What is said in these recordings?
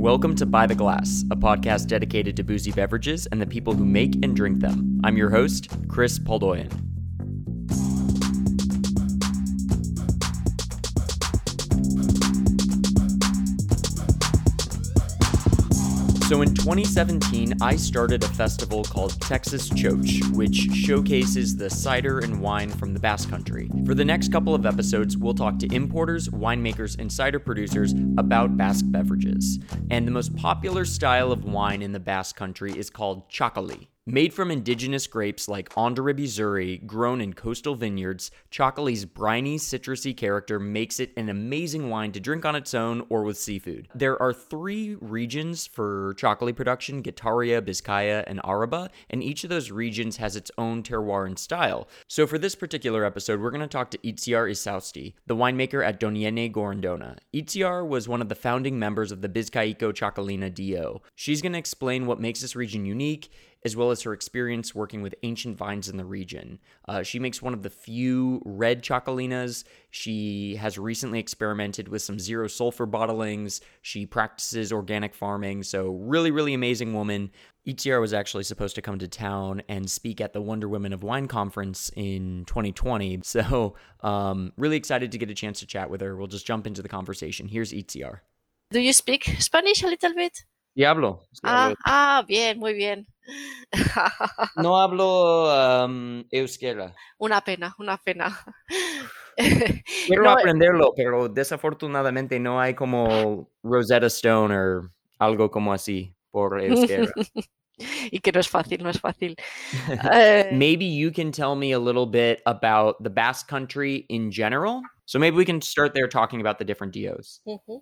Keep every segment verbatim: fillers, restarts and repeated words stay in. Welcome to By the Glass, a podcast dedicated to boozy beverages and the people who make and drink them. I'm your host, Chris Poldoyan. So in twenty seventeen, I started a festival called Texas Txotx, which showcases the cider and wine from the Basque Country. For the next couple of episodes, we'll talk to importers, winemakers, and cider producers about Basque beverages. And the most popular style of wine in the Basque Country is called Txakoli. Made from indigenous grapes like Hondarribi Zuri, grown in coastal vineyards, Txakoli's briny, citrusy character makes it an amazing wine to drink on its own or with seafood. There are three regions for Txakoli production: Getaria, Bizkaia, and Araba, and each of those regions has its own terroir and style. So for this particular episode, we're going to talk to Itziar Insausti, the winemaker at Doniene Gorrondona. Itziar was one of the founding members of the Bizkaiko Txakolina D O. She's going to explain what makes this region unique, as well as her experience working with ancient vines in the region. Uh, she makes one of the few red Txakolinas. She has recently experimented with some zero sulfur bottlings. She practices organic farming, so really, really amazing woman. Itziar was actually supposed to come to town and speak at the Wonder Women of Wine Conference in twenty twenty, so um, really excited to get a chance to chat with her. We'll just jump into the conversation. Here's Itziar. Do you speak Spanish a little bit? Diablo. Ah, ah, bien, muy bien. No hablo um, euskera. Una pena, una pena. Quiero no, aprenderlo, pero desafortunadamente no hay como Rosetta Stone o algo como así por euskera. Y que no es fácil, no es fácil. uh, maybe you can tell me a little bit about the Basque Country in general. So maybe we can start there talking about the different D Os. Mm-hmm.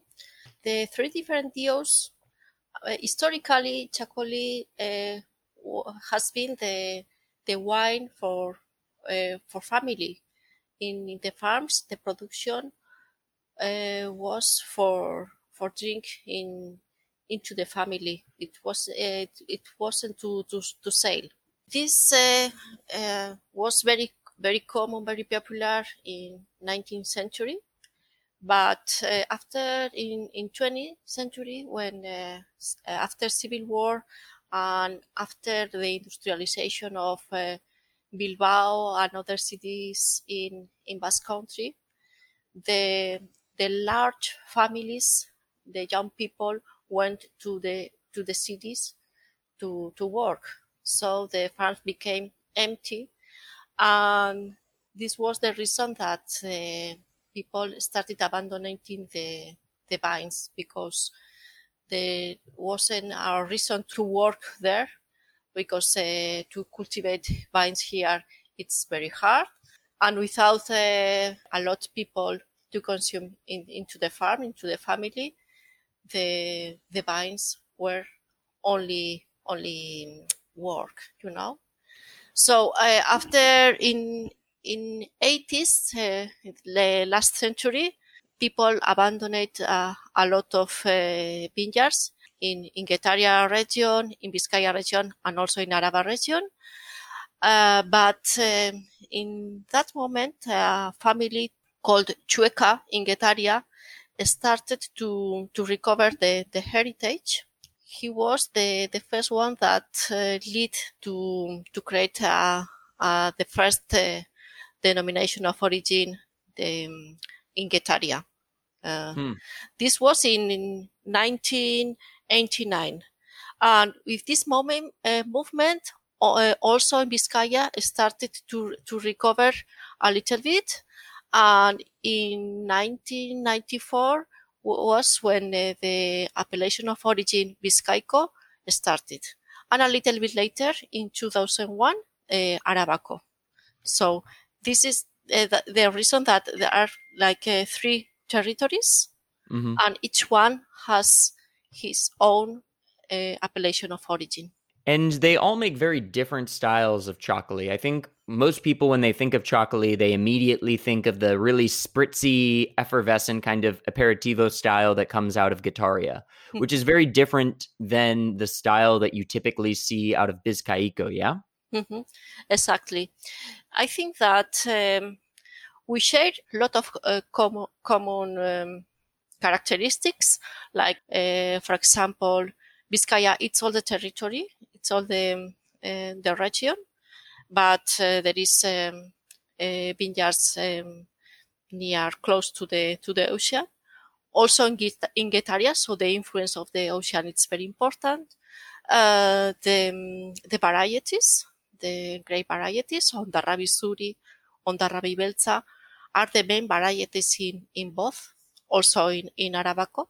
The three different D Os. Uh, historically, Txakoli uh, w- has been the the wine for uh, for family. In, in the farms, the production uh, was for for drink in into the family. It was uh, it, it wasn't to to, to sell. This uh, uh, was very very common, very popular in nineteenth century. But uh, after in, in twentieth century, when uh, after Civil War and after the industrialization of uh, Bilbao and other cities in, in Basque Country, the the large families, the young people went to the to the cities to to work. So the farms became empty, and this was the reason that Uh, people started abandoning the, the vines, because there wasn't a reason to work there, because uh, to cultivate vines here, it's very hard. And without uh, a lot of people to consume in, into the farm, into the family, the the vines were only only work, you know. So uh, after in... In eighties, uh, the last century, people abandoned uh, a lot of uh, vineyards in, in Getaria region, in Bizkaia region, and also in Araba region. Uh, but uh, in that moment, a family called Txueka in Getaria started to, to recover the, the heritage. He was the, the first one that uh, led to, to create uh, uh, the first uh, denomination of origin the, um, in Getaria. Uh, hmm. This was in, in nineteen eighty-nine. And with this moment, uh, movement, uh, also in Bizkaia, started to to recover a little bit. And in nineteen ninety-four was when uh, the appellation of origin Bizkaiko started. And a little bit later, in two thousand one, uh, Arabaco. So this is uh, the, the reason that there are like uh, three territories, mm-hmm. and each one has his own uh, appellation of origin. And they all make very different styles of Txakoli. I think most people, when they think of Txakoli, they immediately think of the really spritzy, effervescent kind of aperitivo style that comes out of Getaria, which is very different than the style that you typically see out of Bizkaiko, yeah? Mm-hmm. Exactly. I think that um, we share a lot of uh, com- common um, characteristics, like, uh, for example, Bizkaia, it's all the territory, it's all the uh, the region, but uh, there is um, uh, vineyards um, near, close to the to the ocean. Also in, Get- in Getaria, so the influence of the ocean is very important. Uh, the the varieties, the grape varieties, Hondarrabi Zuri, Hondarrabi Beltza, are the main varieties in, in both, also in, in Arabaco.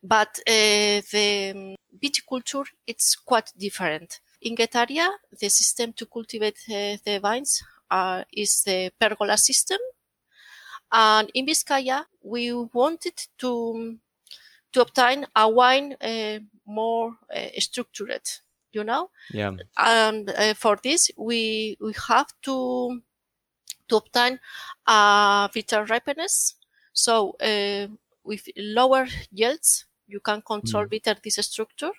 But uh, the viticulture, it's quite different. In Getaria, the system to cultivate uh, the vines uh, is the pergola system. And in Bizkaia, we wanted to to obtain a wine uh, more uh, structured, you know? Yeah. And uh, for this, we we have to to obtain a bitter ripeness. So uh, with lower yields, you can control mm. better this structure.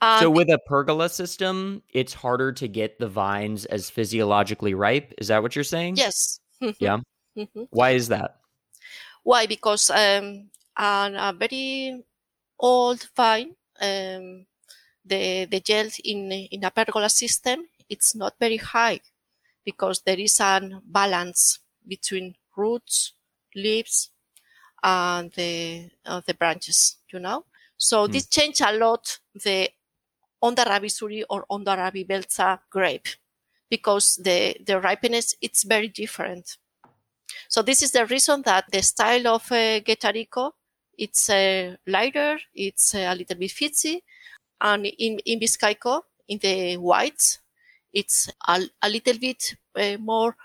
And so with a pergola system, it's harder to get the vines as physiologically ripe. Is that what you're saying? Yes. Yeah. Mm-hmm. Why is that? Why? Because um, on a very old vine, um, the the yield in in a pergola system, it's not very high, because there is an balance between roots, leaves, and the uh, the branches. You know, so mm. this changed a lot the Hondarrabi Zuri or Hondarrabi Beltza grape, because the the ripeness it's very different. So this is the reason that the style of uh, Getarico, it's uh, lighter, it's uh, a little bit fizzy. And in, in Bizkaiko, in the whites, it's a, a little bit uh, more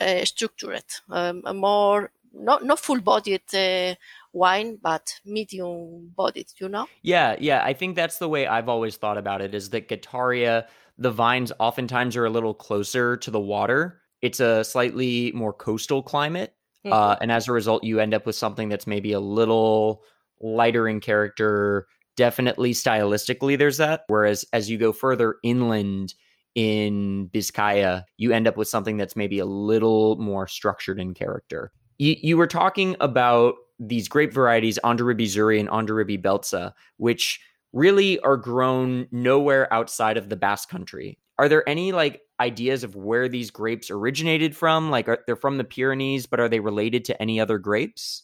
uh, structured, um, a more, not, not full-bodied uh, wine, but medium-bodied, you know? Yeah, yeah. I think that's the way I've always thought about it, is that Getaria, the vines oftentimes are a little closer to the water. It's a slightly more coastal climate. Mm-hmm. Uh, and as a result, you end up with something that's maybe a little lighter in character. Definitely stylistically, there's that. Whereas as you go further inland in Bizkaia, you end up with something that's maybe a little more structured in character. You, you were talking about these grape varieties, Hondarribi Zuri and Hondarribi Beltza, which really are grown nowhere outside of the Basque Country. Are there any like ideas of where these grapes originated from? Like are, they're from the Pyrenees, but are they related to any other grapes?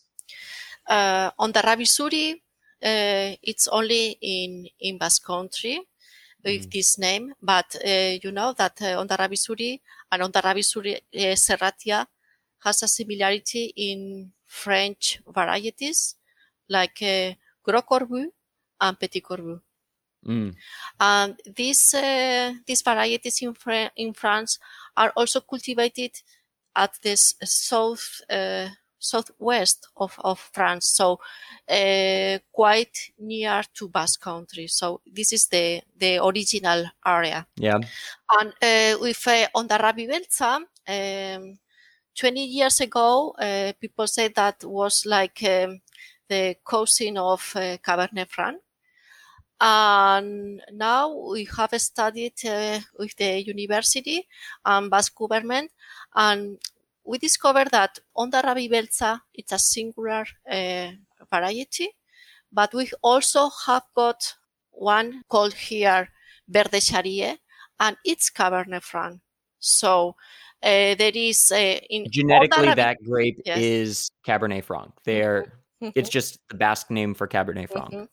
Uh, on the Hondarrabi Zuri, uh, it's only in, in Basque Country with mm. this name, but uh, you know that uh, on the Hondarrabi Zuri and on the Hondarrabi Zuri uh, Serratia has a similarity in French varieties like uh, Gros Corbu and Petit Corbu. Mm. And these uh, these varieties in, Fra- in France are also cultivated at this south uh, southwest of, of France, so uh, quite near to Basque Country. So this is the, the original area. Yeah. And uh, with uh, Hondarrabi Beltza, um, twenty years ago, uh, people said that was like um, the cousin of uh, Cabernet Franc. And now we have studied uh, with the university and Basque government, and we discovered that Hondarrabi Beltza it's a singular uh, variety, but we also have got one called here Verde Charrier, and it's Cabernet Franc. So uh, there is uh, in genetically Hondarrabi- that grape yes. is Cabernet Franc. They're mm-hmm. It's just the Basque name for Cabernet Franc. Mm-hmm.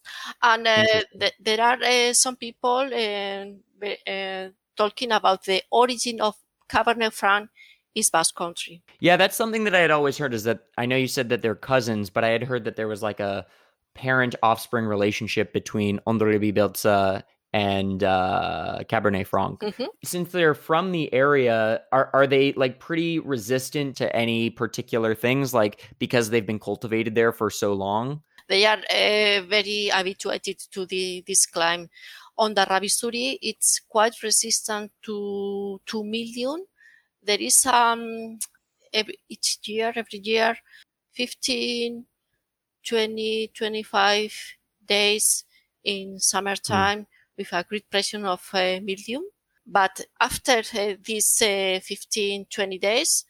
And uh, th- there are uh, some people uh, uh, talking about the origin of Cabernet Franc is Basque Country. Yeah, that's something that I had always heard, is that I know you said that they're cousins, but I had heard that there was like a parent-offspring relationship between Hondarribi Beltza and uh, Cabernet Franc. Mm-hmm. Since they're from the area, are are they like pretty resistant to any particular things, like because they've been cultivated there for so long? They are uh, very habituated to the this climate. On the Hondarrabi Zuri, it's quite resistant to to mildew. There is um every, each year, every year, fifteen, twenty, twenty-five days in summertime. Mm. with a great pressure of uh, mildew. But after uh, these uh, fifteen, twenty days,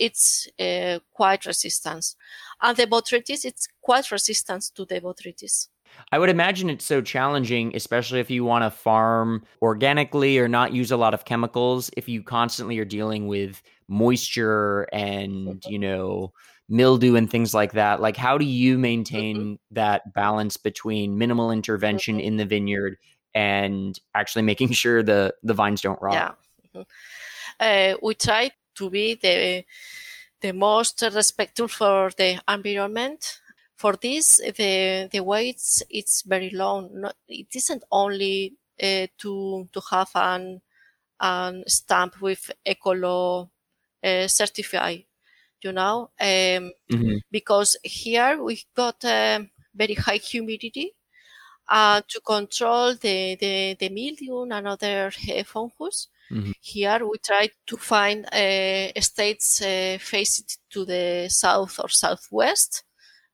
it's uh, quite resistant. And the botrytis, it's quite resistant to the botrytis. I would imagine it's so challenging, especially if you want to farm organically or not use a lot of chemicals, if you constantly are dealing with moisture and, you know, mildew and things like that. Like, how do you maintain mm-hmm. that balance between minimal intervention mm-hmm. in the vineyard and actually making sure the, the vines don't rot? Yeah. Mm-hmm. Uh, we try to be the the most respectful for the environment. For this, the the waits it's very long. Not, it isn't only uh, to to have an an stamp with Ecolo uh, certify, you know, um, mm-hmm. because here we got um, very high humidity uh, to control the the, the mildew and other uh, fungus. Mm-hmm. Here we try to find uh, states uh, faced to the south or southwest,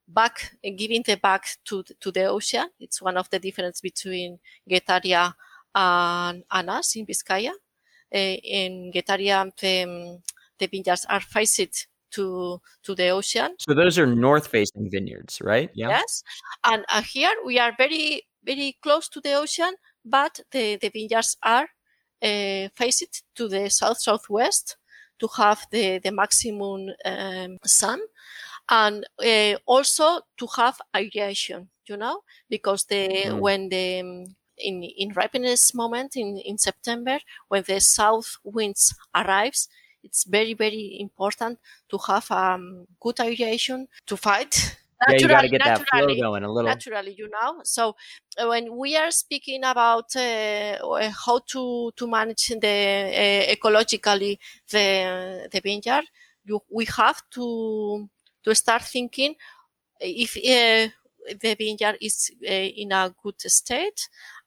back giving the back to to the ocean. It's one of the difference between Getaria and, and us in Bizkaia. Uh, in Getaria, the, the vineyards are faced to to the ocean. So those are north-facing vineyards, right? Yeah. Yes, and uh, here we are very very close to the ocean, but the, the vineyards are Uh, face it to the south southwest to have the the maximum um, sun, and uh, also to have aeration, you know, because the mm-hmm. when the in in ripeness moment in in September, when the south winds arrives, it's very very important to have um good aeration to fight. Naturally, yeah, you got to get that flow going a little. Naturally, you know. So uh, when we are speaking about uh, how to, to manage the uh, ecologically the the vineyard, you, we have to to start thinking if uh, the vineyard is uh, in a good state,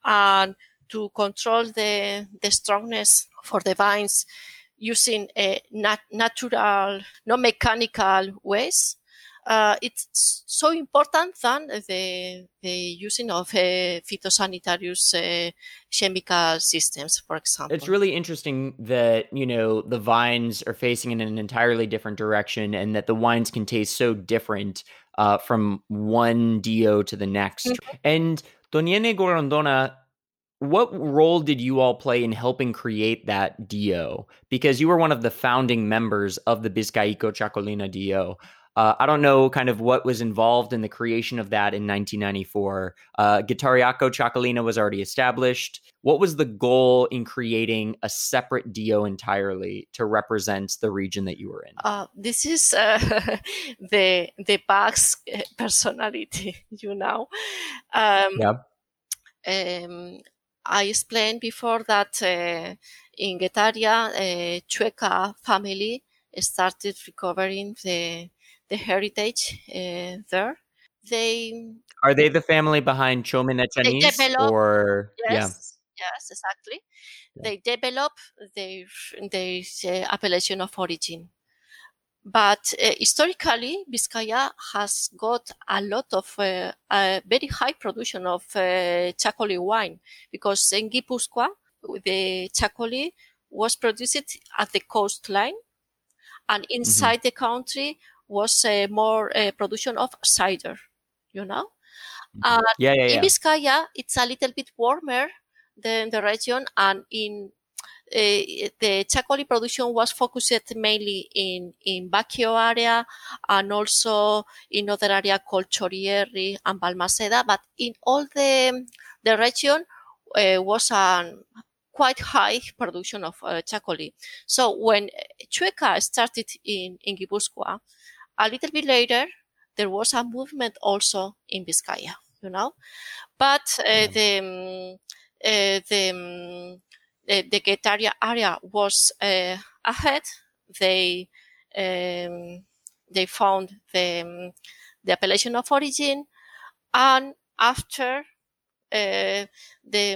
and to control the the strongness for the vines using uh, nat- natural, no mechanical ways. Uh, it's so important than the the using of uh, phytosanitary uh, chemical systems, for example. It's really interesting that, you know, the vines are facing in an entirely different direction, and that the wines can taste so different uh, from one D O to the next. Mm-hmm. And Doniene Gorrondona, what role did you all play in helping create that D O? Because you were one of the founding members of the Bizkaiko Txakolina D O. Uh, I don't know kind of what was involved in the creation of that in nineteen ninety-four. Uh, Getariaco Txakolina was already established. What was the goal in creating a separate D O entirely to represent the region that you were in? Uh, this is uh, the the Basque personality, you know. Um, yeah. Um, I explained before that uh, in Getaria, uh, Txueka family started recovering the the heritage uh, there. They are they the family behind Txomin Etxaniz, develop, or yes, yeah. yes, exactly. Yeah. They develop their their uh, appellation of origin, but uh, historically, Bizkaia has got a lot of uh, a very high production of uh, Txakoli wine, because in Gipuzkoa the Txakoli was produced at the coastline, and inside mm-hmm. the country was uh, more uh, production of cider, you know. Uh, yeah, yeah, yeah. In Bizkaia, it's a little bit warmer than the region, and in uh, the Txakoli production was focused mainly in, in Bakio area, and also in other area called Txorierri and Balmaceda, but in all the the region uh, was a quite high production of uh, Txakoli. So when Txueka started in, in Gipuzkoa, a little bit later, there was a movement also in Bizkaia, you know, but uh, the uh, the uh, the Getaria area was uh, ahead. They um, they found the the appellation of origin, and after uh, the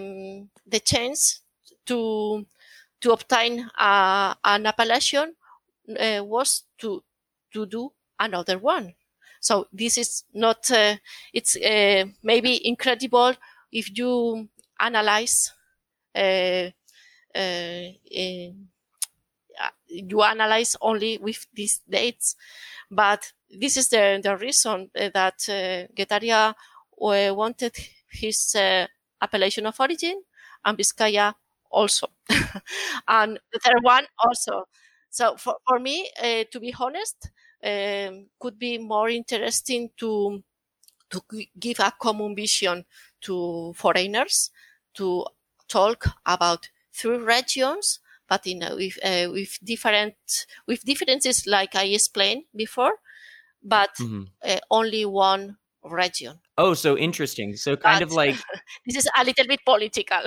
the change to to obtain uh, an appellation uh, was to to do another one. So this is not uh, it's uh, maybe incredible if you analyze uh, uh, uh, you analyze only with these dates. But this is the, the reason that uh, Getaria uh, wanted his uh, appellation of origin, and Bizkaia also. And the third one also. So for, for me, uh, to be honest, um, could be more interesting to to give a common vision to foreigners, to talk about three regions, but in uh, with uh, with different with differences, like I explained before, but mm-hmm. uh, only one region. Oh, so interesting. So kind but, of like this is a little bit political.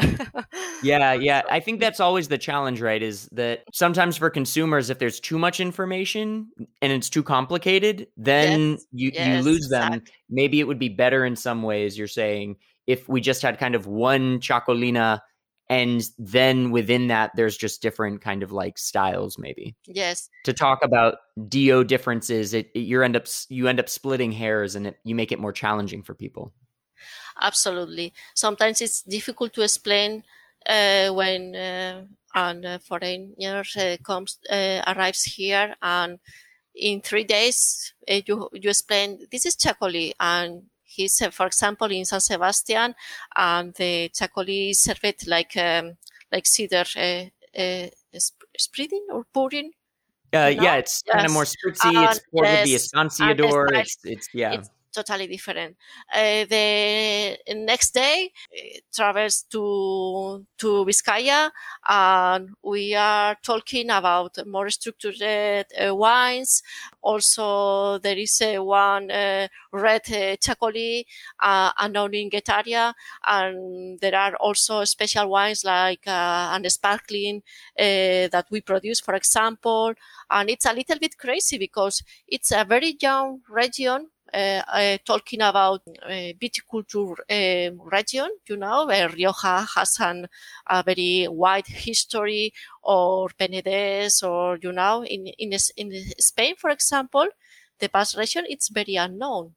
yeah, yeah. I think that's always the challenge, right? Is that sometimes for consumers, if there's too much information and it's too complicated, then yes, you, yes, you lose them. Exactly. Maybe it would be better in some ways, you're saying, if we just had kind of one Txakolina, and then within that, there's just different kind of like styles, maybe. Yes. To talk about D O differences, it, it you end up you end up splitting hairs, and it, you make it more challenging for people. Absolutely. Sometimes it's difficult to explain uh, when uh, a foreigner uh, comes uh, arrives here, and in three days uh, you you explain this is Txakoli, and he's, uh, for example, in San Sebastian, and the Txakoli is served like um, like cider uh, uh, sp- spreading or pouring. Uh, you know? Yeah, it's yes. kind of more spritzy. And it's poured yes. with the Estanciador. It's, it's yeah, it's totally different. Uh, the next day, it travels to to Bizkaia, and we are talking about more structured uh, wines. Also, there is uh, one uh, red uh, Txakoli, uh, unknown in Getaria, and there are also special wines like uh, an sparkling uh, that we produce, for example. And it's a little bit crazy because it's a very young region. Uh, uh, talking about uh, viticulture uh, region, you know, uh, Rioja has an, a very wide history, or Penedès, or, you know, in, in, in Spain, for example, the Basque region, it's very unknown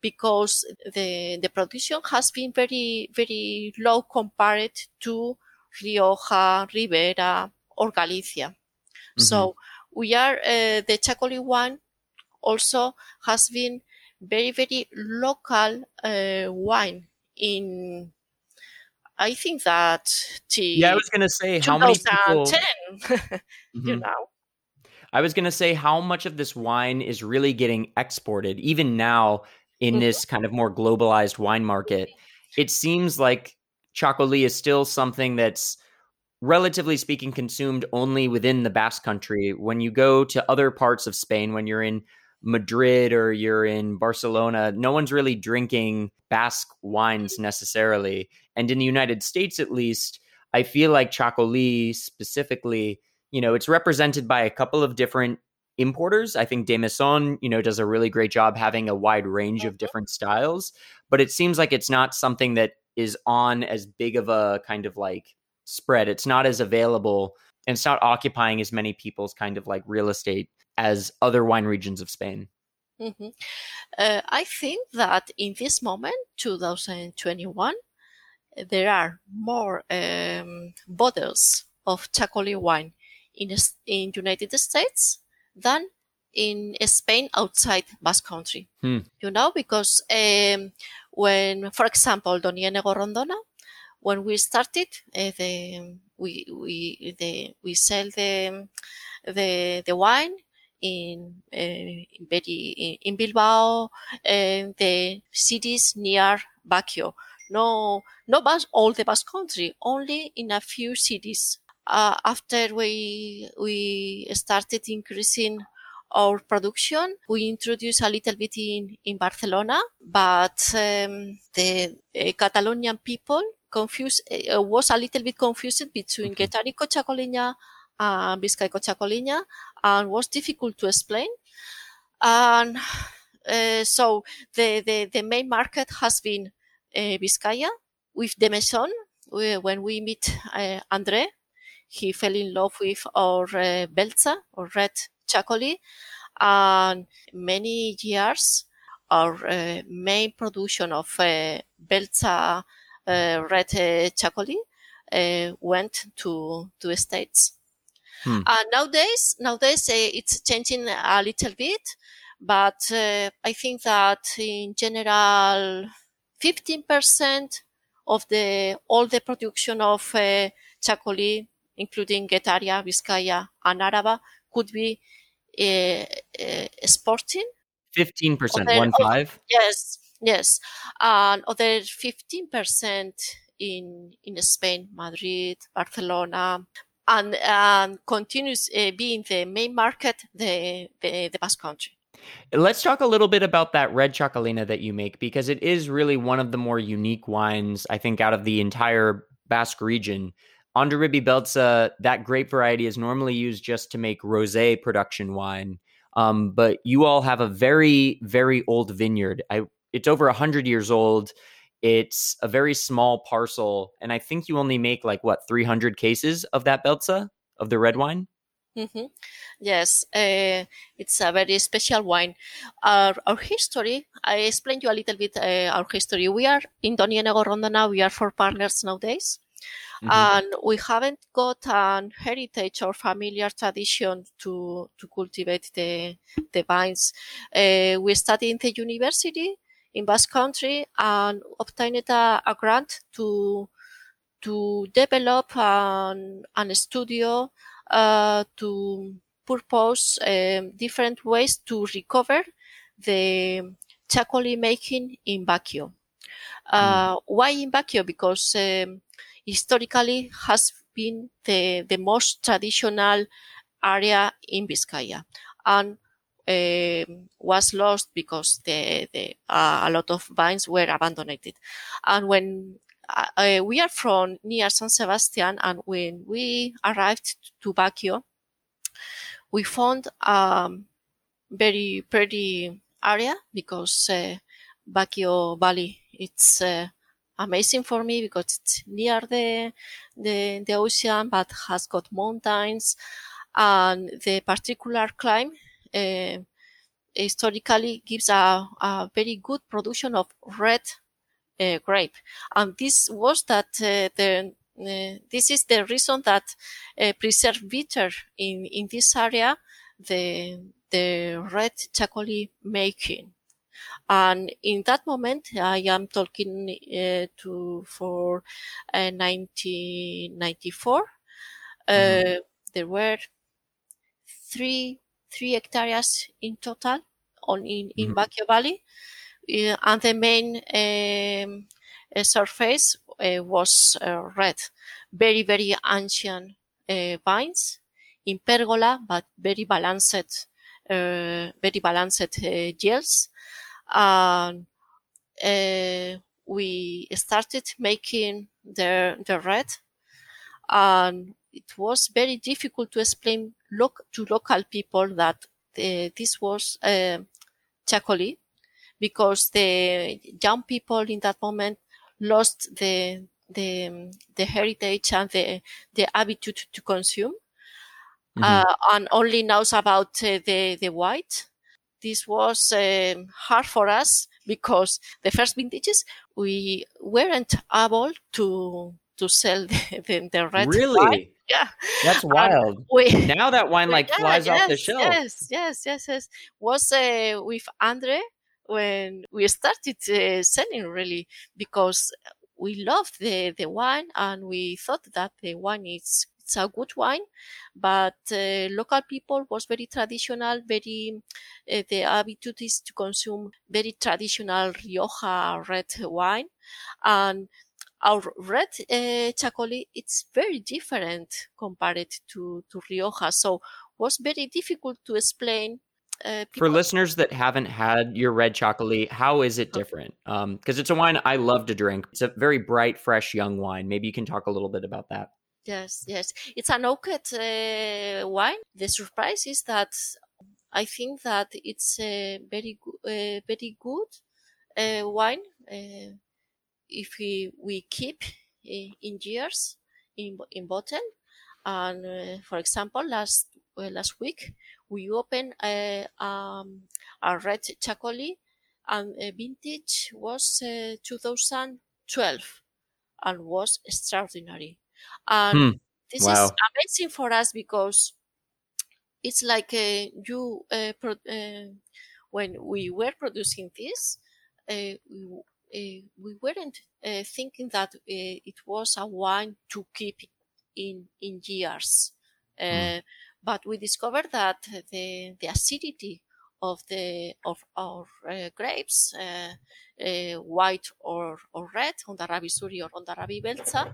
because the, the production has been very, very low compared to Rioja, Ribera, or Galicia. Mm-hmm. So we are, uh, the Txakoli one also has been very, very local uh, wine in, I think that... T- yeah, I was going to say how many people... mm-hmm. You know. I was going to say how much of this wine is really getting exported, even now in mm-hmm. this kind of more globalized wine market. It seems like Txakoli is still something that's, relatively speaking, consumed only within the Basque Country. When you go to other parts of Spain, when you're in Madrid or you're in Barcelona, no one's really drinking Basque wines necessarily. And in the United States, at least, I feel like Txakoli specifically, you know, it's represented by a couple of different importers. I think De Maison, you know, does a really great job having a wide range of different styles, but it seems like it's not something that is on as big of a kind of like spread. It's not as available, and it's not occupying as many people's kind of like real estate as other wine regions of Spain. Mm-hmm. Uh, I think that in this moment, twenty twenty-one, there are more um, bottles of Txakoli wine in in United States than in Spain outside Basque Country. Hmm. You know, because um, when, for example, Doniene Gorrondona, when we started, uh, the, we we the, we sell the the the wine in uh, in, Betty, in Bilbao and the cities near Bakio. No, no, Bas- all the Basque Country, only in a few cities. Uh, after we we started increasing our production, we introduced a little bit in in Barcelona, but um, the uh, Catalonian people. Confused uh, was a little bit confused between okay. Getarico Txakolina and Bizkaiko Txakolina, and was difficult to explain. And uh, so the, the, the main market has been uh, Bizkaia with De Maison. We, when we meet uh, André, he fell in love with our uh, Beltza or red Txakoli, and many years our uh, main production of uh, Beltza. Uh, red uh, Txakoli uh, went to to the States, Hmm. Uh, nowadays, nowadays uh, it's changing a little bit, but uh, I think that in general, fifteen percent of the all the production of uh, Txakoli, including Getaria, Bizkaia, and Araba, could be uh, uh, exporting. Fifteen percent, one five. Yes, yes, and other fifteen percent in in Spain, Madrid, Barcelona, and um, continues uh, being the main market, the, the the Basque Country. Let's talk a little bit about that red Txakolina that you make, because it is really one of the more unique wines, I think, out of the entire Basque region. Hondarribi Beltza, that grape variety, is normally used just to make rosé production wine. Um, but you all have a very, very old vineyard. I, it's over one hundred years old. It's a very small parcel. And I think you only make like, what, three hundred cases of that Beltza, of the red wine? Mm-hmm. Yes, uh, it's a very special wine. Our, our history, I explained you a little bit uh, our history. We are in Doniene Gorrondona. We are four partners nowadays. Mm-hmm. And we haven't got an heritage or familiar tradition to, to cultivate the, the vines. Uh, we studied in the university in Basque Country and obtained a, a grant to, to develop an, an studio uh, to purpose um, different ways to recover the Txakoli making in Bakio. Uh, mm. Why in Bakio? Because um, historically has been the, the most traditional area in Bizkaia, and uh, was lost because the, the uh, a lot of vines were abandoned. And when uh, we are from near San Sebastian, and when we arrived to Bakio, we found a very pretty area, because uh, Bakio Valley, it's uh, amazing for me because it's near the, the the ocean, but has got mountains, and the particular climate uh, historically gives a, a very good production of red uh, grape. And this was that uh, the uh, this is the reason that uh, preserved bitter in in this area the the red Txakoli making. And in that moment, I am talking uh, to for uh, nineteen ninety-four. Uh, mm-hmm. There were three three hectares in total on in, in mm-hmm. Bakio Valley, uh, and the main um, surface uh, was uh, red, very very ancient uh, vines in pergola, but very balanced, uh, very balanced uh, yields. And uh, uh, we started making the the red, and it was very difficult to explain lo- to local people that uh, this was uh, Txakoli, because the young people in that moment lost the the the heritage and the the habitude to consume, mm-hmm. uh, and only knows about uh, the the white. This was um, hard for us because the first vintages we weren't able to to sell the, the, the red. Really? Wine. Yeah, that's wild. We, now that wine like yeah, flies yes, off the shelf. Yes, yes, yes, yes. Was uh, with Andre when we started uh, selling, really, because we loved the, the wine and we thought that the wine is it's a good wine, but uh, local people was very traditional, very, uh, the habitude is to consume very traditional Rioja red wine. And our red uh, Txakoli, it's very different compared to, to Rioja. So it was very difficult to explain. Uh, For listeners that haven't had your red Txakoli, how is it different? Because um, it's a wine I love to drink. It's a very bright, fresh, young wine. Maybe you can talk a little bit about that. Yes, yes. It's an oaked uh, wine. The surprise is that I think that it's a very, uh, very good uh, wine uh, if we, we keep in, in years in in bottle. And uh, for example, last uh, last week we opened a, um, a red Txakoli, and uh, vintage was uh, two thousand twelve, and was extraordinary. And hmm. This wow. is amazing for us because it's like uh, you uh, pro- uh, when we were producing this, uh, we, uh, we weren't uh, thinking that uh, it was a wine to keep it in in years, uh, mm. but we discovered that the the acidity of the of our uh, grapes, uh, uh, white or or red, Hondarrabi Zuri or Hondarrabi Beltza,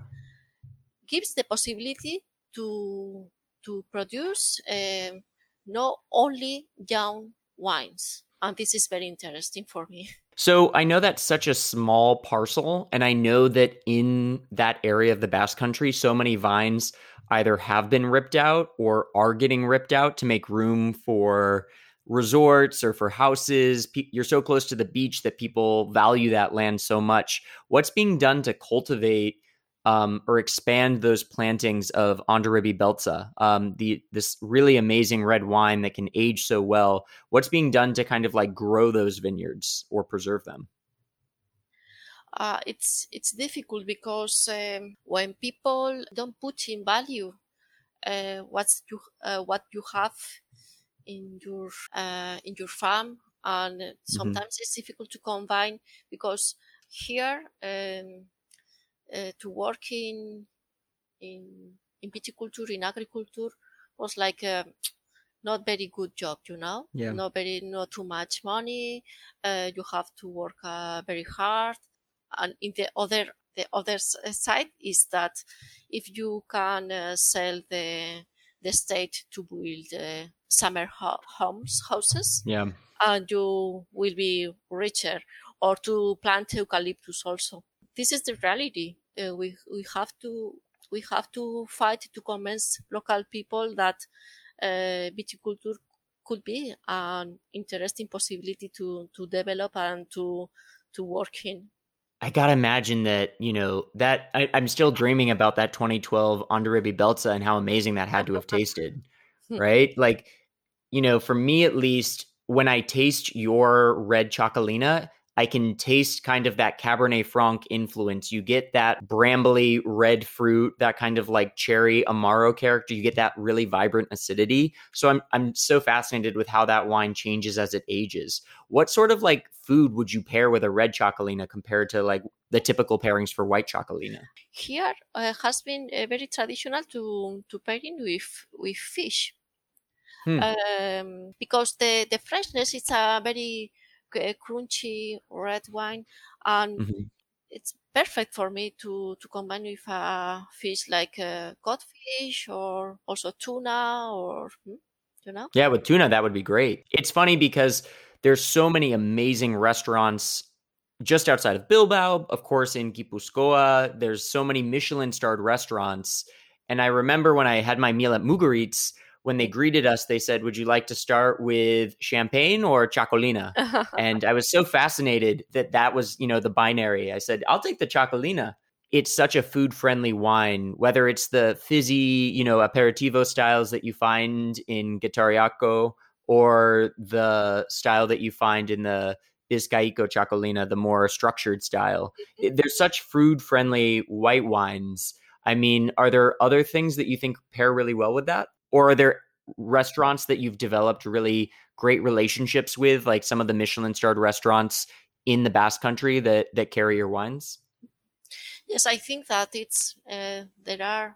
gives the possibility to to produce uh, not only young wines. And this is very interesting for me. So I know that's such a small parcel, and I know that in that area of the Basque Country, so many vines either have been ripped out or are getting ripped out to make room for resorts or for houses. You're so close to the beach that people value that land so much. What's being done to cultivate Um, or expand those plantings of Hondarribi Beltza, um, the this really amazing red wine that can age so well? What's being done to kind of like grow those vineyards or preserve them? Uh, it's it's difficult because um, when people don't put in value uh, what's you, uh, what you have in your uh, in your farm, and sometimes mm-hmm. it's difficult to combine because here. Um, Uh, to work in in in viticulture, in agriculture, was like a not very good job, you know. Yeah. Not very, not too much money. Uh, you have to work uh, very hard. And in the other the other side is that if you can uh, sell the the estate to build uh, summer ho- homes houses, yeah, and you will be richer, or to plant eucalyptus also. This is the reality. Uh, we we have to we have to fight to convince local people that uh, viticulture could be an interesting possibility to to develop and to to work in. I gotta imagine that, you know, that I, I'm still dreaming about that twenty twelve Hondarribi Beltza and how amazing that had to have tasted, right? Like, you know, for me at least, when I taste your red Txakolina, I can taste kind of that Cabernet Franc influence. You get that brambly red fruit, that kind of like cherry Amaro character. You get that really vibrant acidity. So I'm I'm so fascinated with how that wine changes as it ages. What sort of like food would you pair with a red Txakolina compared to like the typical pairings for white Txakolina? Here uh, has been uh, very traditional to to pairing with with fish, hmm. um, because the the freshness is a very a crunchy red wine, and mm-hmm. it's perfect for me to to combine with a fish like a codfish or also tuna, or you know yeah with tuna that would be great. It's funny because there's so many amazing restaurants just outside of Bilbao, of course in Gipuzkoa there's so many Michelin starred restaurants, and I remember when I had my meal at Mugaritz, when they greeted us, they said, "Would you like to start with champagne or Txakolina?" And I was so fascinated that that was, you know, the binary. I said, "I'll take the Txakolina." It's such a food-friendly wine, whether it's the fizzy, you know, aperitivo styles that you find in Getariaco or the style that you find in the Bizkaiko Txakolina, the more structured style. There's such food-friendly white wines. I mean, are there other things that you think pair really well with that? Or are there restaurants that you've developed really great relationships with, like some of the Michelin-starred restaurants in the Basque Country that, that carry your wines? Yes, I think that it's uh, there are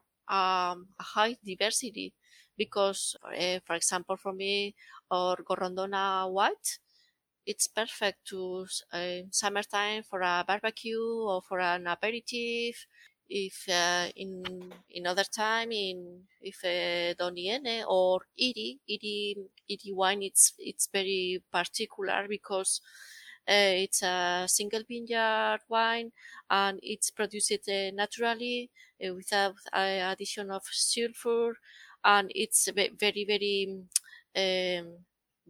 um, a high diversity because, uh, for example, for me, or Gorrondona White, it's perfect to uh, summertime for a barbecue or for an aperitif. If uh, in in other time in if uh, Doniene or Iti Iti Iti wine, it's it's very particular because uh, it's a single vineyard wine and it's produced uh, naturally uh, without uh, addition of sulfur, and it's very very um,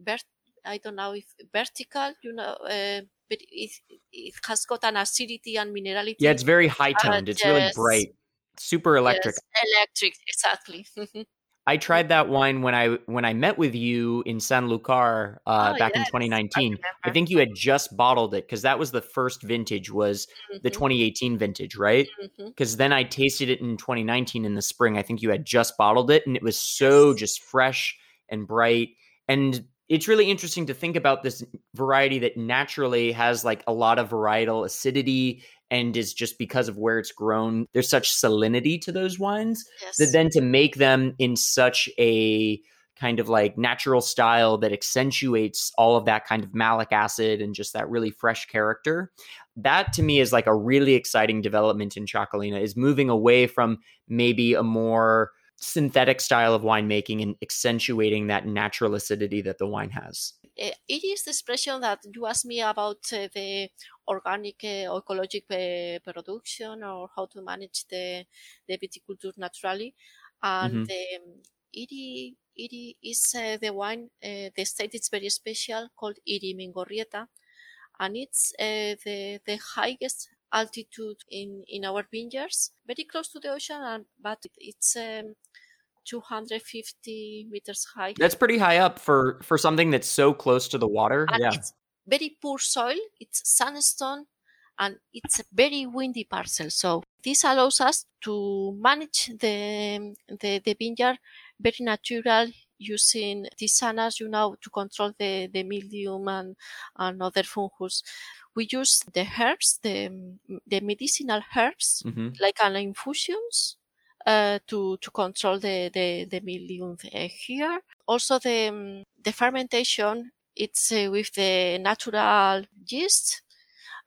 vert- I don't know if vertical, you know. Uh, But it, it has got an acidity and minerality. Yeah, it's very high toned. Uh, it's yes. really bright, super electric. Yes, electric, exactly. I tried that wine when I when I met with you in Sanlúcar uh, oh, back yes. in twenty nineteen. I, I think you had just bottled it because that was the first vintage, was mm-hmm. the twenty eighteen vintage, right? Because mm-hmm. then I tasted it in twenty nineteen in the spring. I think you had just bottled it, and it was so yes. just fresh and bright. And it's really interesting to think about this variety that naturally has like a lot of varietal acidity, and is just because of where it's grown, there's such salinity to those wines yes. that then to make them in such a kind of like natural style that accentuates all of that kind of malic acid and just that really fresh character. That to me is like a really exciting development in Txakolina, is moving away from maybe a more synthetic style of winemaking and accentuating that natural acidity that the wine has. It is the expression that you asked me about uh, the organic uh, or ecological uh, production, or how to manage the, the viticulture naturally. And mm-hmm. um, Iti, Iti is uh, the wine, uh, the state is very special, called Iti Mingorrieta. And it's uh, the, the highest altitude in, in our vineyards, very close to the ocean, and, but it's... Um, two hundred fifty meters high. That's pretty high up for, for something that's so close to the water. And yeah. It's very poor soil. It's sandstone, and it's a very windy parcel. So this allows us to manage the the, the vineyard very natural, using tisanas, you know, to control the, the mildew and, and other fungus. We use the herbs, the the medicinal herbs, mm-hmm. like an infusions. Uh, to to control the the, the mildew uh, here. Also, the um, the fermentation, it's uh, with the natural yeast,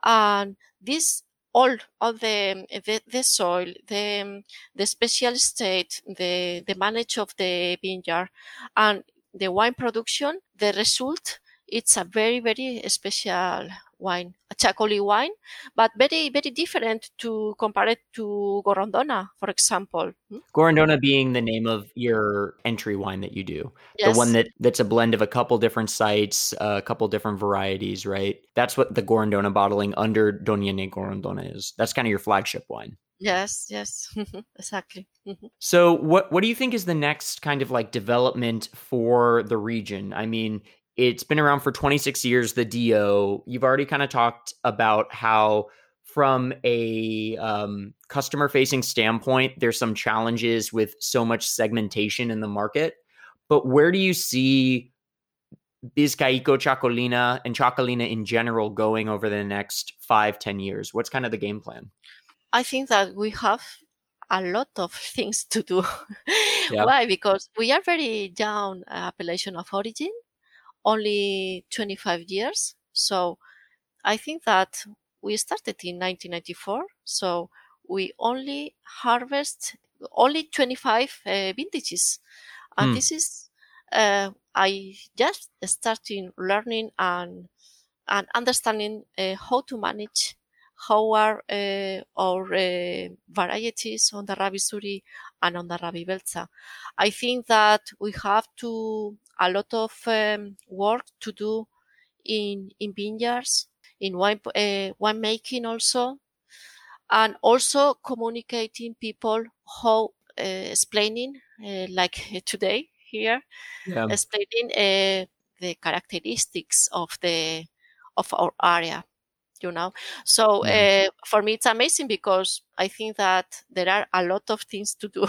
and this all all the the, the soil, the the special state, the the manage of the vineyard, and the wine production. The result, it's a very very special wine, a Txakoli wine, but very, very different to compare it to Gorrondona, for example. Gorrondona being the name of your entry wine that you do, yes. the one that, that's a blend of a couple different sites, uh, a couple different varieties, right? That's what the Gorrondona bottling under Doniene Gorrondona is. That's kind of your flagship wine. Yes, yes, exactly. So what what do you think is the next kind of like development for the region? I mean, it's been around for twenty-six years, the D O. You've already kind of talked about how from a um, customer-facing standpoint, there's some challenges with so much segmentation in the market. But where do you see Bizkaiko Txakolina and Txakolina in general going over the next five, ten years? What's kind of the game plan? I think that we have a lot of things to do. Yeah. Why? Because we are very down appellation of origin. Only twenty-five years. So I think that we started in nineteen ninety-four. So we only harvest only twenty-five uh, vintages. And mm. this is, uh, I just started learning and, and understanding uh, how to manage, how are uh, our uh, varieties on the Hondarrabi Zuri and on the Hondarrabi Beltza. I think that we have to a lot of um, work to do in in vineyards, in wine uh, wine making also, and also communicating people how uh, explaining uh, like today here, yeah. explaining uh, the characteristics of the of our area, you know. So mm-hmm. uh, for me, it's amazing because I think that there are a lot of things to do.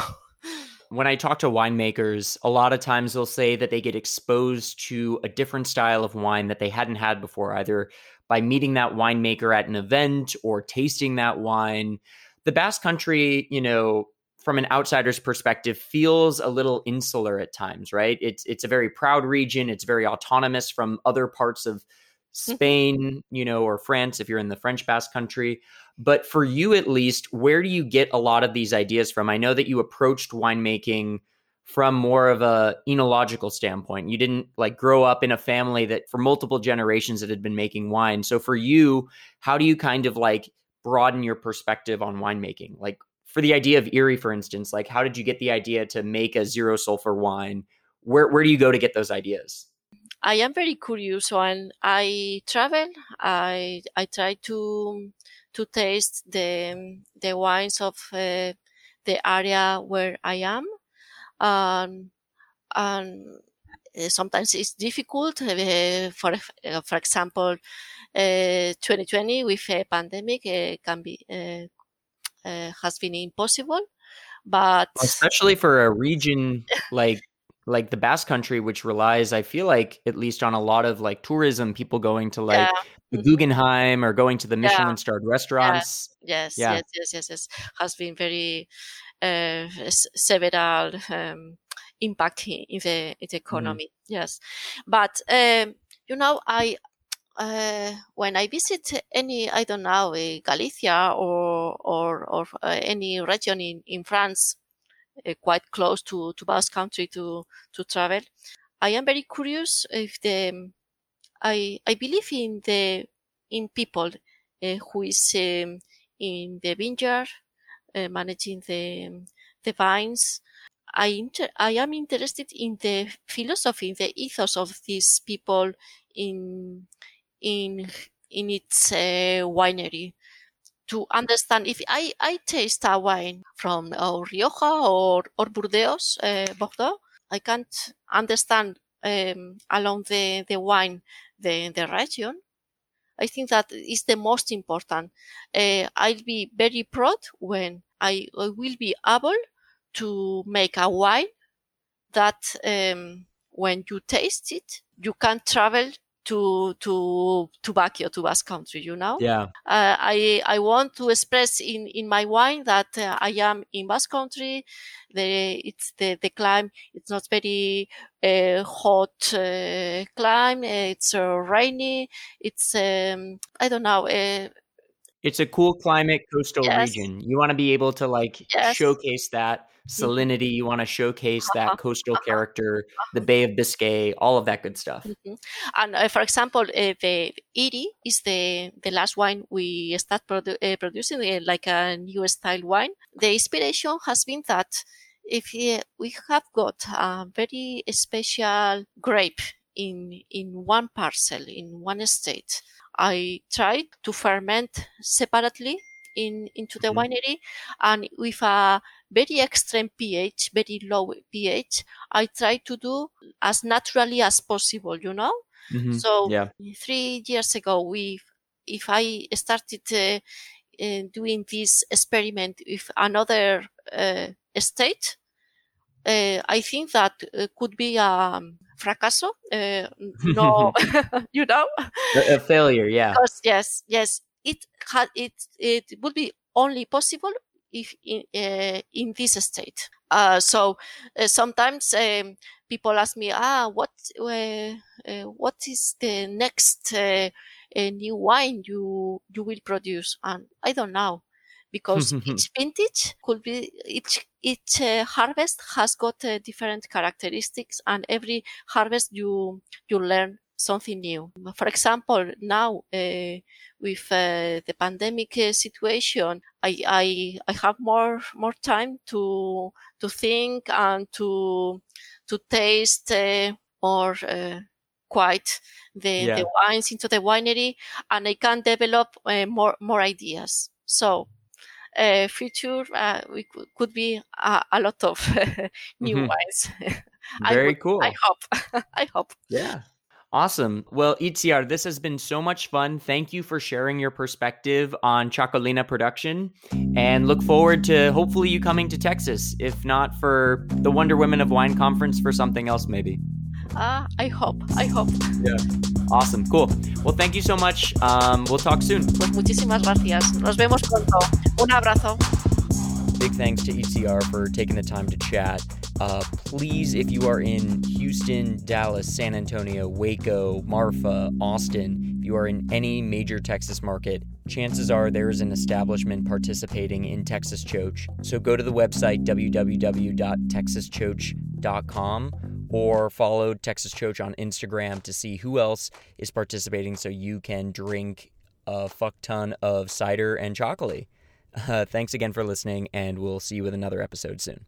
When I talk to winemakers, a lot of times they'll say that they get exposed to a different style of wine that they hadn't had before, either by meeting that winemaker at an event or tasting that wine. The Basque Country, you know, from an outsider's perspective, feels a little insular at times, right? It's it's a very proud region. It's very autonomous from other parts of Spain, you know, or France, if you're in the French Basque Country. But for you, at least, where do you get a lot of these ideas from? I know that you approached winemaking from more of a enological standpoint. You didn't like grow up in a family that for multiple generations that had been making wine. So for you, how do you kind of like broaden your perspective on winemaking? Like for the idea of Erie, for instance, like how did you get the idea to make a zero sulfur wine? Where where do you go to get those ideas? I am very curious when I travel. I I try to to taste the the wines of uh, the area where I am. Um, and uh, sometimes it's difficult. Uh, for uh, for example, uh, twenty twenty with a pandemic uh, can be uh, uh, has been impossible. But especially for a region like like the Basque Country, which relies, I feel like, at least on a lot of like tourism, people going to like yeah. the Guggenheim or going to the Michelin-starred yeah. restaurants. Yes, yeah. yes, yes, yes, yes. Has been very uh, several um, impact in the, in the economy. Mm. Yes, but um, you know, I uh, when I visit any, I don't know, uh, Galicia or or or uh, any region in in France. Uh, quite close to, to Basque Country to, to travel. I am very curious if the, I, I believe in the, in people uh, who is um, in the vineyard, uh, managing the, the vines. I inter, I am interested in the philosophy, in the ethos of these people in, in, in its uh, winery. To understand if I, I taste a wine from uh, Rioja or, or Burdeos, uh, Bordeaux, I can't understand um, along the, the wine, the, the region. I think that is the most important. Uh, I'll be very proud when I, I will be able to make a wine that um, when you taste it, you can travel to to to Bakio, to Basque Country, you know. Yeah. Uh, I I want to express in, in my wine that uh, I am in Basque Country. The it's the, the climb. It's not very uh, hot uh, climb. It's uh, rainy. It's um, I don't know. Uh, it's a cool climate, coastal yes. region. You want to be able to like yes. showcase that salinity. You want to showcase that uh-huh. coastal uh-huh. character, the Bay of Biscay, all of that good stuff. Mm-hmm. And uh, for example, uh, the Iti is the, the last wine we start produ- uh, producing, uh, like a new style wine. The inspiration has been that if uh, we have got a very special grape in in one parcel, in one estate, I tried to ferment separately in into the mm-hmm. winery, and with a very extreme pH, very low pH, I try to do as naturally as possible, you know? Mm-hmm. So yeah. three years ago, we, if I started uh, uh, doing this experiment with another uh, estate, uh, I think that uh, could be a fracaso, uh, no, you know? A, a failure, yeah. Because, yes, yes. It had, it, it would be only possible if in, uh, in this state. Uh, so uh, sometimes um, people ask me, ah, what, uh, uh, what is the next uh, uh, new wine you, you will produce? And I don't know, because each vintage could be, each, each uh, harvest has got uh, different characteristics, and every harvest you, you learn something new. For example, now uh, with uh, the pandemic uh, situation, I, I I have more more time to to think and to to taste uh, more uh, quite the, yeah. the wines into the winery, and I can develop uh, more more ideas. So, uh, future uh, we could, could be a, a lot of new mm-hmm. wines. Very I would, cool. I hope. I hope. Yeah. Awesome. Well, Itziar, this has been so much fun. Thank you for sharing your perspective on Txakolina production, and look forward to hopefully you coming to Texas, if not for the Wonder Women of Wine Conference, for something else maybe. Ah, uh, I hope. I hope. Yeah. Awesome. Cool. Well, thank you so much. Um, we'll talk soon. Pues muchísimas gracias. Nos vemos pronto. Un abrazo. Big thanks to E C R for taking the time to chat. Uh, please, if you are in Houston, Dallas, San Antonio, Waco, Marfa, Austin, if you are in any major Texas market, chances are there is an establishment participating in Texas Txotx. So go to the website w w w dot texas txotx dot com or follow Texas Txotx on Instagram to see who else is participating, so you can drink a fuck ton of cider and Txakoli. Uh, thanks again for listening, and we'll see you with another episode soon.